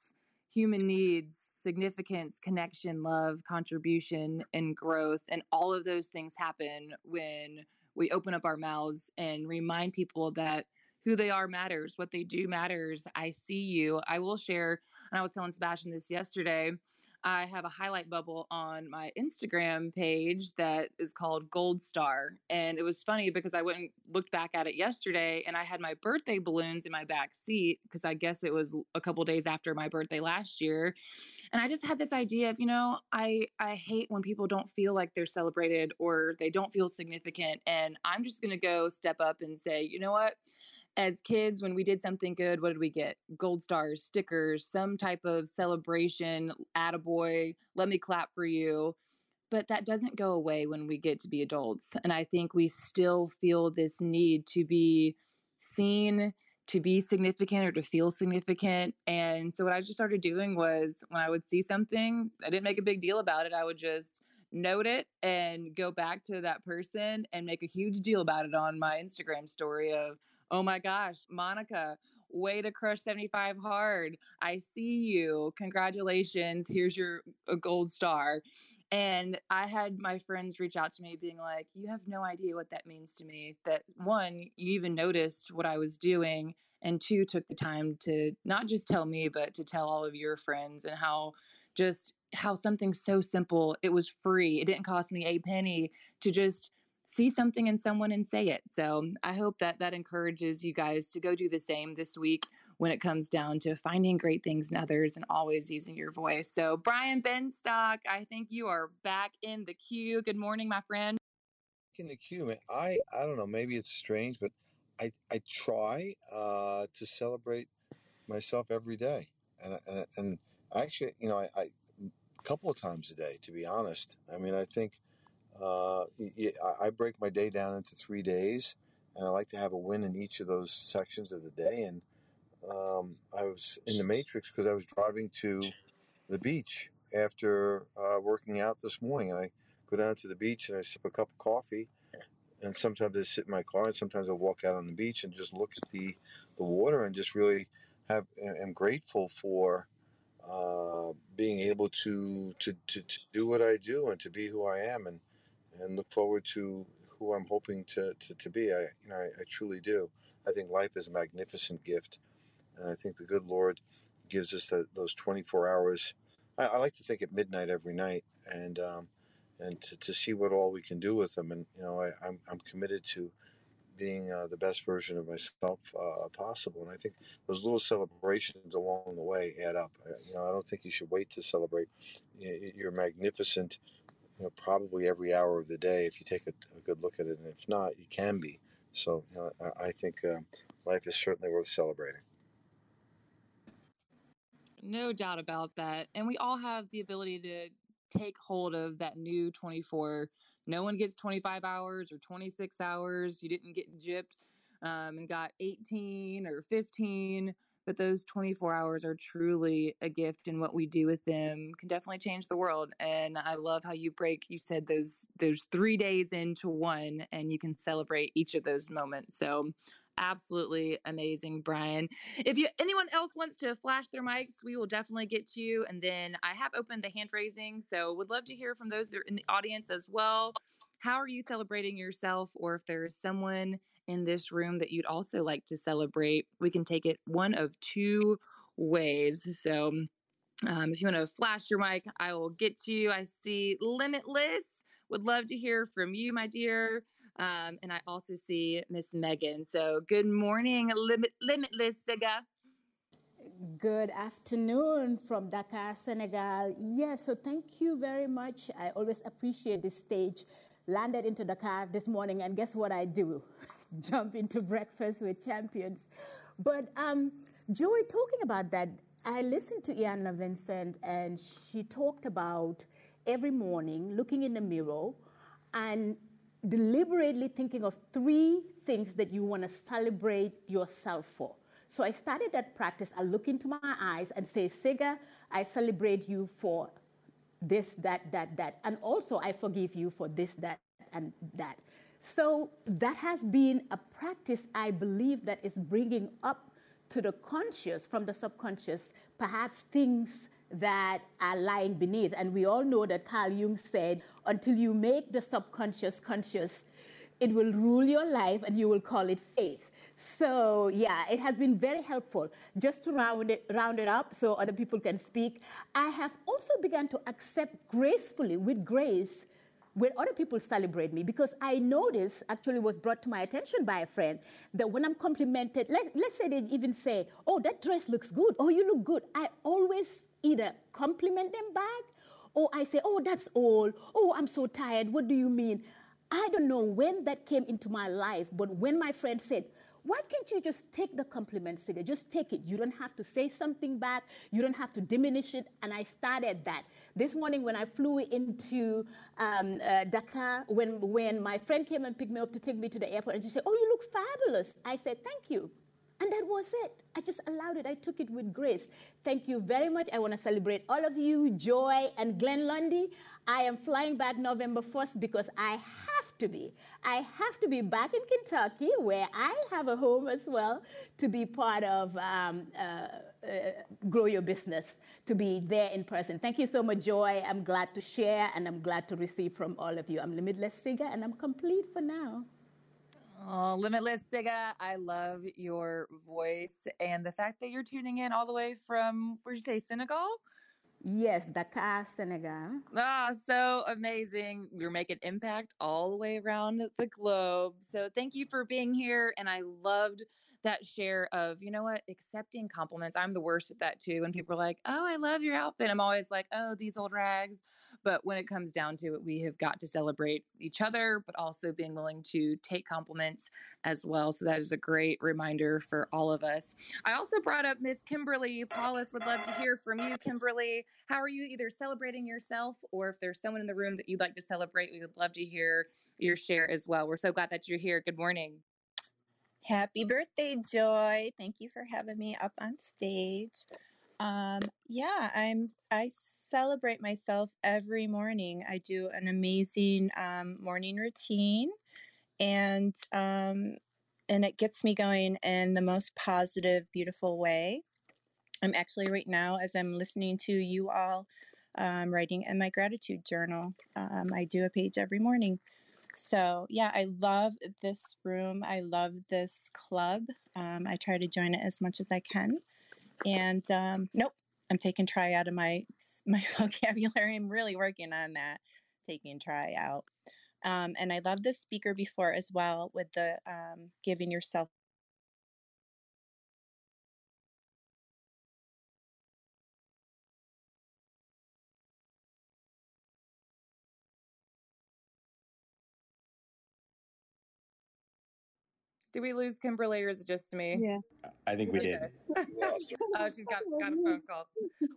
human needs: significance, connection, love, contribution, and growth. And all of those things happen when we open up our mouths and remind people that who they are matters, what they do matters. I see you. I will share, and I was telling Sebastian this yesterday, I have a highlight bubble on my Instagram page that is called Gold Star. And it was funny because I went and looked back at it yesterday, and I had my birthday balloons in my back seat because I guess it was a couple days after my birthday last year. And I just had this idea of, you know, I, I hate when people don't feel like they're celebrated or they don't feel significant. And I'm just going to go step up and say, you know what? As kids, when we did something good, what did we get? Gold stars, stickers, some type of celebration, attaboy, let me clap for you. But that doesn't go away when we get to be adults. And I think we still feel this need to be seen, to be significant, or to feel significant. And so what I just started doing was when I would see something, I didn't make a big deal about it. I would just note it and go back to that person and make a huge deal about it on my Instagram story of, oh my gosh, Monica, way to crush seventy-five hard. I see you. Congratulations. Here's your a gold star. And I had my friends reach out to me being like, you have no idea what that means to me. That one, you even noticed what I was doing, and two, took the time to not just tell me, but to tell all of your friends, and how just how something so simple, it was free. It didn't cost me a penny to just see something in someone and say it. So I hope that that encourages you guys to go do the same this week when it comes down to finding great things in others and always using your voice. So Brian Benstock, I think you are back in the queue. Good morning, my friend. In the queue, man. I, I don't know, maybe it's strange, but I, I try uh, to celebrate myself every day. And, and, and actually, you know, I, I a couple of times a day, to be honest. I mean, I think Uh, I break my day down into three days, and I like to have a win in each of those sections of the day. And um, I was in the Matrix because I was driving to the beach after uh, working out this morning. And I go down to the beach and I sip a cup of coffee. And sometimes I sit in my car, and sometimes I walk out on the beach and just look at the, the water, and just really have am grateful for uh, being able to, to to to do what I do and to be who I am, and and look forward to who I'm hoping to, to, to be. I you know I, I truly do. I think life is a magnificent gift, and I think the good Lord gives us the, those twenty-four hours. I, I like to think at midnight every night, and. Um, and to, to see what all we can do with them. And, you know, I, I'm I'm committed to being uh, the best version of myself uh, possible. And I think those little celebrations along the way add up. I, you know, I don't think you should wait to celebrate. You're magnificent, you know, probably every hour of the day if you take a, a good look at it. And if not, you can be. So you know, I, I think uh, life is certainly worth celebrating. No doubt about that. And we all have the ability to take hold of that new twenty-four. No one gets twenty-five hours or twenty-six hours. You didn't get gypped um, and got eighteen or fifteen, but those twenty-four hours are truly a gift, and what we do with them can definitely change the world. And I love how you break, you said those, those three days into one, and you can celebrate each of those moments. So absolutely amazing, Brian. If you anyone else wants to flash their mics, we will definitely get to you. And then I have opened the hand raising, so would love to hear from those that are in the audience as well. How are you celebrating yourself? Or if there is someone in this room that you'd also like to celebrate, we can take it one of two ways. So um, if you want to flash your mic, I will get to you. I see Limitless. Would love to hear from you, my dear. Um, and I also see Miss Megan. So good morning, Lim- Limitless Ziga. Good afternoon from Dakar, Senegal. Yes, so thank you very much. I always appreciate this stage. Landed into Dakar this morning, and guess what I do? Jump into Breakfast with Champions. But um, Joy, talking about that, I listened to Iyanla Vincent, and she talked about every morning looking in the mirror and deliberately thinking of three things that you want to celebrate yourself for. So I started that practice. I look into my eyes and say, Sega, I celebrate you for this, that, that, that. And also I forgive you for this, that, and that. So that has been a practice I believe that is bringing up to the conscious from the subconscious, perhaps things that are lying beneath. And we all know that Carl Jung said, until you make the subconscious conscious, it will rule your life and you will call it faith. So yeah, it has been very helpful. Just to round it, round it up so other people can speak, I have also begun to accept gracefully, with grace, when other people celebrate me, because I noticed, actually was brought to my attention by a friend, that when I'm complimented, let, let's say they even say, oh, that dress looks good, oh, you look good, I always either compliment them back, or I say, oh, that's all. Oh, I'm so tired. What do you mean? I don't know when that came into my life, but when my friend said, why can't you just take the compliments today? Just take it. You don't have to say something back. You don't have to diminish it. And I started that. This morning when I flew into um, uh, Dakar, when, when my friend came and picked me up to take me to the airport, and she said, oh, you look fabulous. I said, thank you. And that was it. I just allowed it. I took it with grace. Thank you very much. I want to celebrate all of you, Joy and Glenn Lundy. I am flying back November first because I have to be. I have to be back in Kentucky, where I have a home as well, to be part of um, uh, uh, Grow Your Business, to be there in person. Thank you so much, Joy. I'm glad to share, and I'm glad to receive from all of you. I'm Limitless Ziga, and I'm complete for now. Oh, Limitless Ziga, I love your voice, and the fact that you're tuning in all the way from, where'd you say, Senegal? Yes, Dakar, Senegal. Ah, so amazing. You're making impact all the way around the globe. So thank you for being here, and I loved that share of, you know what, accepting compliments. I'm the worst at that too. When people are like, oh, I love your outfit, I'm always like, oh, these old rags. But when it comes down to it, we have got to celebrate each other, but also being willing to take compliments as well. So that is a great reminder for all of us. I also brought up Miss Kimberly Paulus. Would love to hear from you, Kimberly. How are you either celebrating yourself, or if there's someone in the room that you'd like to celebrate, we would love to hear your share as well. We're so glad that you're here. Good morning. Happy birthday, Joy. Thank you for having me up on stage. Um, yeah, I'm, I celebrate myself every morning. I do an amazing um, morning routine, and um, and it gets me going in the most positive, beautiful way. I'm actually right now, as I'm listening to you all, um, writing in my gratitude journal. Um, I do a page every morning. So yeah, I love this room. I love this club. Um, I try to join it as much as I can. And um, nope, I'm taking try out of my my vocabulary. I'm really working on that, taking try out. Um, and I love the speaker before as well with the um, giving yourself. Did we lose Kimberly, or is it just me? Yeah, I think we, we did. did. Oh, she's got, got a phone call.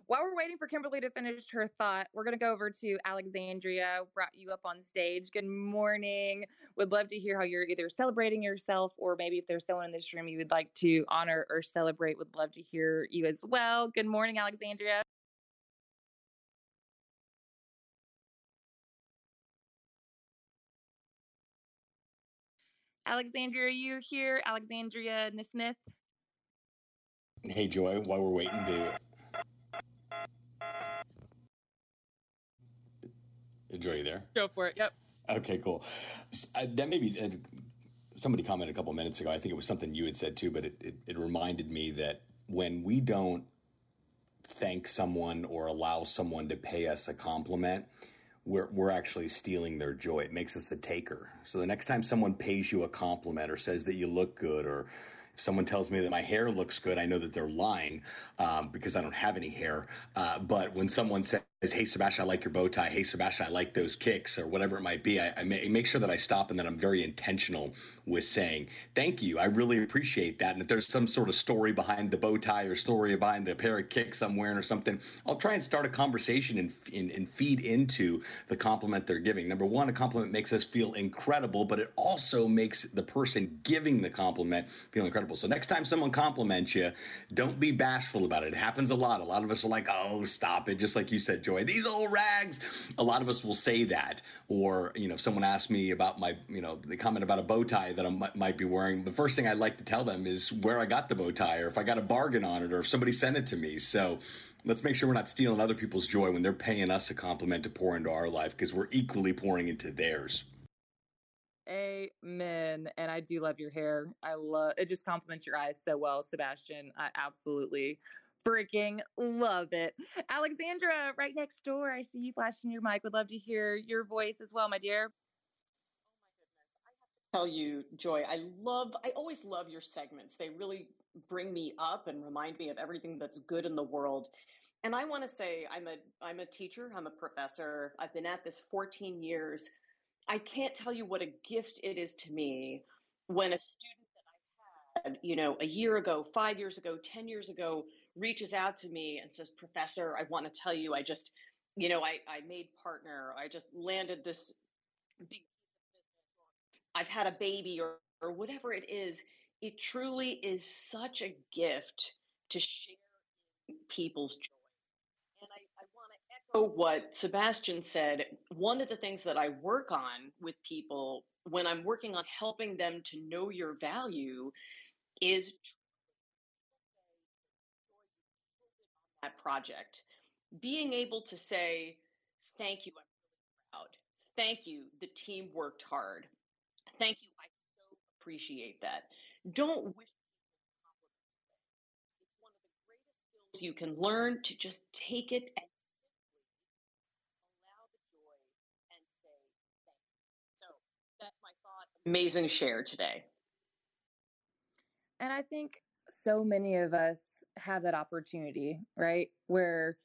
While we're waiting for Kimberly to finish her thought, we're going to go over to Alexandria, brought you up on stage. Good morning. Would love to hear how you're either celebrating yourself, or maybe if there's someone in this room you would like to honor or celebrate, would love to hear you as well. Good morning, Alexandria. Alexandria, are you here? Alexandria Nismith. Hey, Joy, while we're waiting to... Joy, you there? Go for it, yep. Okay, cool. Uh, that maybe... Uh, somebody commented a couple minutes ago. I think it was something you had said too, but it, it, it reminded me that when we don't thank someone or allow someone to pay us a compliment, we're we're actually stealing their joy. It makes us a taker. So the next time someone pays you a compliment or says that you look good, or if someone tells me that my hair looks good, I know that they're lying um, because I don't have any hair. Uh, but when someone says, hey, Sebastian, I like your bow tie. Hey, Sebastian, I like those kicks, or whatever it might be, I, I make sure that I stop and that I'm very intentional with saying, thank you. I really appreciate that. And if there's some sort of story behind the bow tie or story behind the pair of kicks I'm wearing or something, I'll try and start a conversation and, and, and feed into the compliment they're giving. Number one, a compliment makes us feel incredible, but it also makes the person giving the compliment feel incredible. So next time someone compliments you, don't be bashful about it. It happens a lot. A lot of us are like, oh, stop it. Just like you said, Joy, these old rags. A lot of us will say that. Or, you know, if someone asks me about my, you know, the comment about a bow tie that I m- might be wearing, the first thing I'd like to tell them is where I got the bow tie, or if I got a bargain on it, or if somebody sent it to me. So let's make sure we're not stealing other people's joy when they're paying us a compliment to pour into our life, because we're equally pouring into theirs. Amen. And I do love your hair. I love it. Just compliments your eyes so well, Sebastian. I absolutely freaking love it. Alexandra, right next door, I see you flashing your mic. Would love to hear your voice as well, my dear. Oh my goodness. I have to tell you, Joy, I love, I always love your segments. They really bring me up and remind me of everything that's good in the world. And I want to say I'm a, I'm a teacher. I'm a professor. I've been at this fourteen years. I can't tell you what a gift it is to me when a student that I had, you know, a year ago, five years ago, ten years ago, reaches out to me and says, Professor, I want to tell you, I just, you know, I, I made partner. I just landed this big, I've had a baby, or, or whatever it is. It truly is such a gift to share people's joy. And I, I want to echo what Sebastian said. One of the things that I work on with people when I'm working on helping them to know your value is that project. Being able to say, thank you, I'm really proud. Thank you, the team worked hard. Thank you, I so appreciate that. Don't wish it's one of the greatest skills you can learn, to just take it and allow the joy and say thank you. So that's my thought. Amazing share today. And I think so many of us have that opportunity, right? Where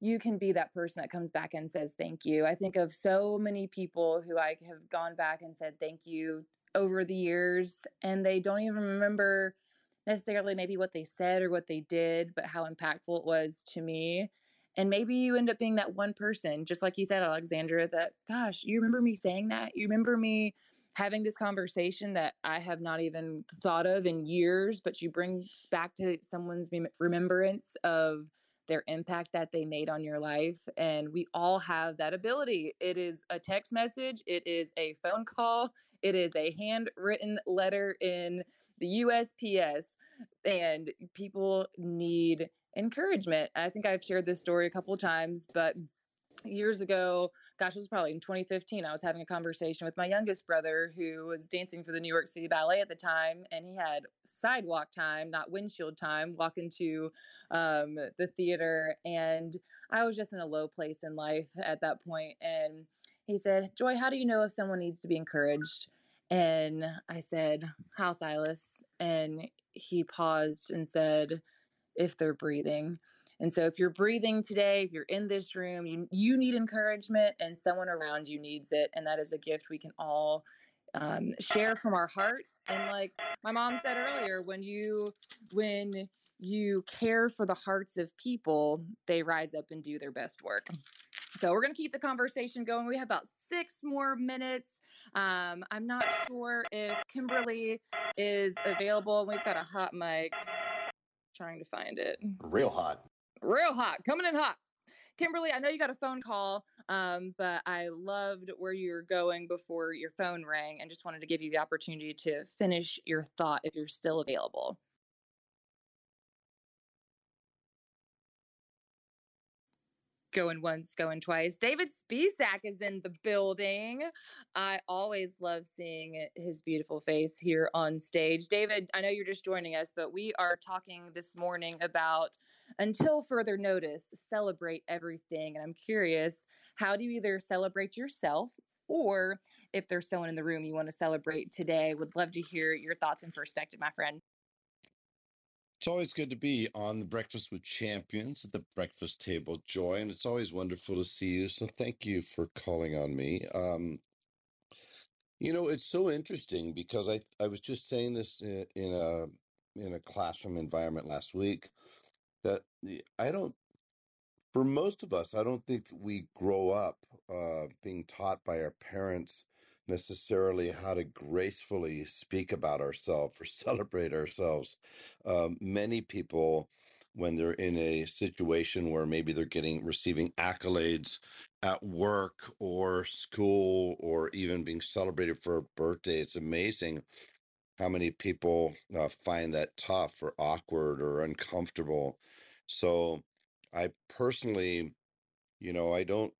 you can be that person that comes back and says, thank you. I think of so many people who I have gone back and said, thank you over the years, and they don't even remember necessarily maybe what they said or what they did, but how impactful it was to me. And maybe you end up being that one person, just like you said, Alexandra, that, gosh, you remember me saying that? You remember me having this conversation that I have not even thought of in years, but you bring back to someone's remembrance of their impact that they made on your life. And we all have that ability. It is a text message. It is a phone call. It is a handwritten letter in the U S P S. And people need encouragement. I think I've shared this story a couple of times, but years ago, gosh, it was probably in twenty fifteen, I was having a conversation with my youngest brother who was dancing for the New York City Ballet at the time, and he had sidewalk time, not windshield time, walking to um, the theater, and I was just in a low place in life at that point, and he said, "Joy, how do you know if someone needs to be encouraged?" And I said, "How, Silas?" And he paused and said, "If they're breathing." And so if you're breathing today, if you're in this room, you, you need encouragement and someone around you needs it. And that is a gift we can all um, share from our heart. And like my mom said earlier, when you when you care for the hearts of people, they rise up and do their best work. So we're going to keep the conversation going. We have about six more minutes. Um, I'm not sure if Kimberly is available. We've got a hot mic. Trying to find it. Real hot. Real hot. Coming in hot. Kimberly, I know you got a phone call, um, but I loved where you were going before your phone rang and just wanted to give you the opportunity to finish your thought if you're still available. Going once, going twice. David Spisak is in the building. I always love seeing his beautiful face here on stage. David, I know you're just joining us, but we are talking this morning about, until further notice, celebrate everything. And I'm curious, how do you either celebrate yourself or if there's someone in the room you want to celebrate today? Would love to hear your thoughts and perspective, my friend. It's always good to be on the Breakfast with Champions at the breakfast table, Joy, and it's always wonderful to see you. So thank you for calling on me. Um, you know, it's so interesting because I I was just saying this in, in a in a classroom environment last week that I don't, for most of us, I don't think that we grow up uh, being taught by our parents necessarily how to gracefully speak about ourselves or celebrate ourselves. Um, many people, when they're in a situation where maybe they're getting receiving accolades at work or school or even being celebrated for a birthday, it's amazing how many people uh, find that tough or awkward or uncomfortable. So I personally, you know, I don't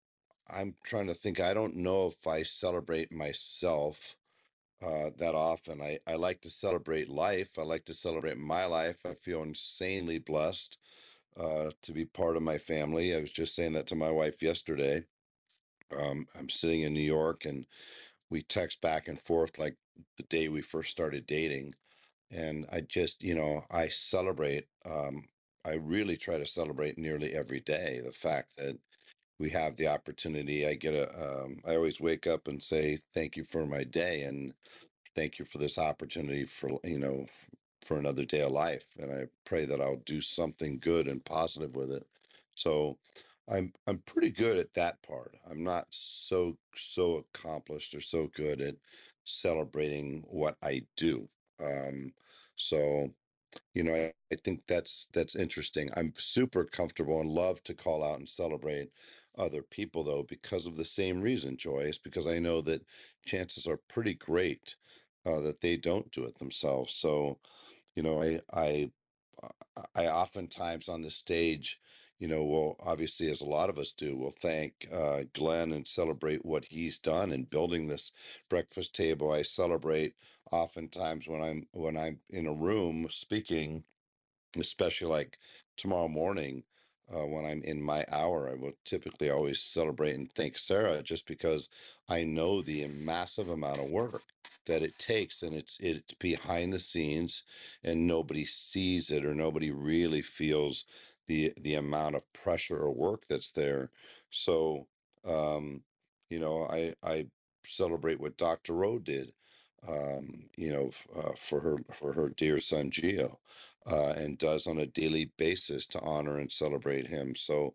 I'm trying to think. I don't know if I celebrate myself uh, that often. I, I like to celebrate life. I like to celebrate my life. I feel insanely blessed uh, to be part of my family. I was just saying that to my wife yesterday. Um, I'm sitting in New York, and we text back and forth like the day we first started dating. And I just, you know, I celebrate. Um, I really try to celebrate nearly every day the fact that we have the opportunity. I get a, um, I always wake up and say, thank you for my day. And thank you for this opportunity for, you know, for another day of life. And I pray that I'll do something good and positive with it. So I'm, I'm pretty good at that part. I'm not so, so accomplished or so good at celebrating what I do. Um, so, you know, I, I think that's, that's interesting. I'm super comfortable and love to call out and celebrate other people, though, because of the same reason, Joyce, because I know that chances are pretty great uh, that they don't do it themselves. So, you know, I, I, I oftentimes on the stage, you know, will obviously, as a lot of us do, will thank uh, Glenn and celebrate what he's done in building this breakfast table. I celebrate oftentimes when I'm when I'm in a room speaking, especially like tomorrow morning. Uh, when I'm in my hour, I will typically always celebrate and thank Sarah, just because I know the massive amount of work that it takes, and it's it's behind the scenes, and nobody sees it or nobody really feels the the amount of pressure or work that's there. So, um, you know, I I celebrate what Doctor Rowe did, um, you know, uh, for her for her dear son Gio. Uh, and does on a daily basis to honor and celebrate him. So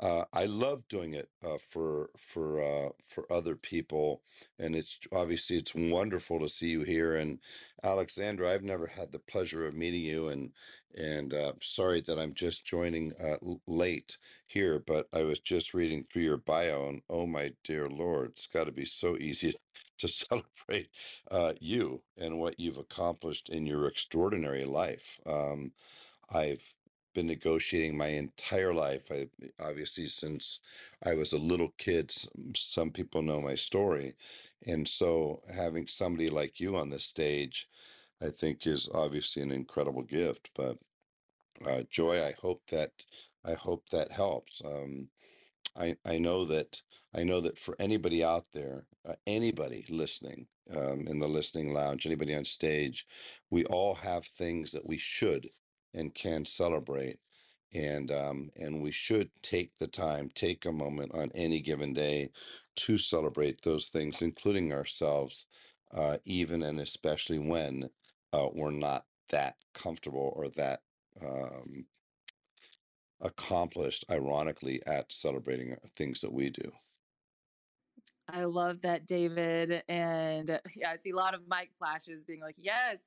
Uh, I love doing it uh, for for uh, for other people, and it's obviously it's wonderful to see you here. And Alexandra, I've never had the pleasure of meeting you, and and uh, sorry that I'm just joining uh, late here, but I was just reading through your bio, and oh my dear Lord, it's got to be so easy to celebrate uh, you and what you've accomplished in your extraordinary life. Um, I've been negotiating my entire life. I obviously, since I was a little kid, some people know my story. And so having somebody like you on the stage, I think is obviously an incredible gift. But uh, Joy, I hope that I hope that helps. Um, I, I know that I know that for anybody out there, uh, anybody listening um, in the listening lounge, anybody on stage, we all have things that we should and can celebrate, and um, and we should take the time, take a moment on any given day to celebrate those things, including ourselves, uh, even and especially when uh, we're not that comfortable or that um, accomplished, ironically, at celebrating things that we do. I love that, David. And yeah, I see a lot of mic flashes being like, yes,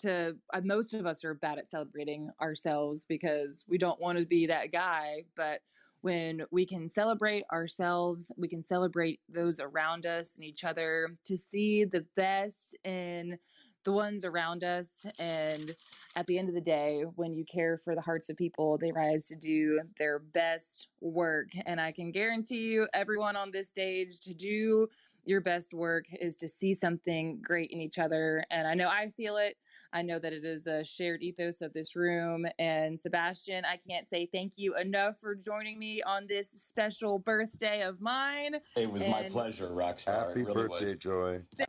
to uh, most of us are bad at celebrating ourselves because we don't want to be that guy. But when we can celebrate ourselves, we can celebrate those around us and each other to see the best in the ones around us. And at the end of the day, when you care for the hearts of people, they rise to do their best work. And I can guarantee you, everyone on this stage, to do your best work is to see something great in each other. And I know I feel it. I know that it is a shared ethos of this room. And Sebastian, I can't say thank you enough for joining me on this special birthday of mine. It was and my pleasure, Rockstar. Happy really birthday, was. Joy. Th-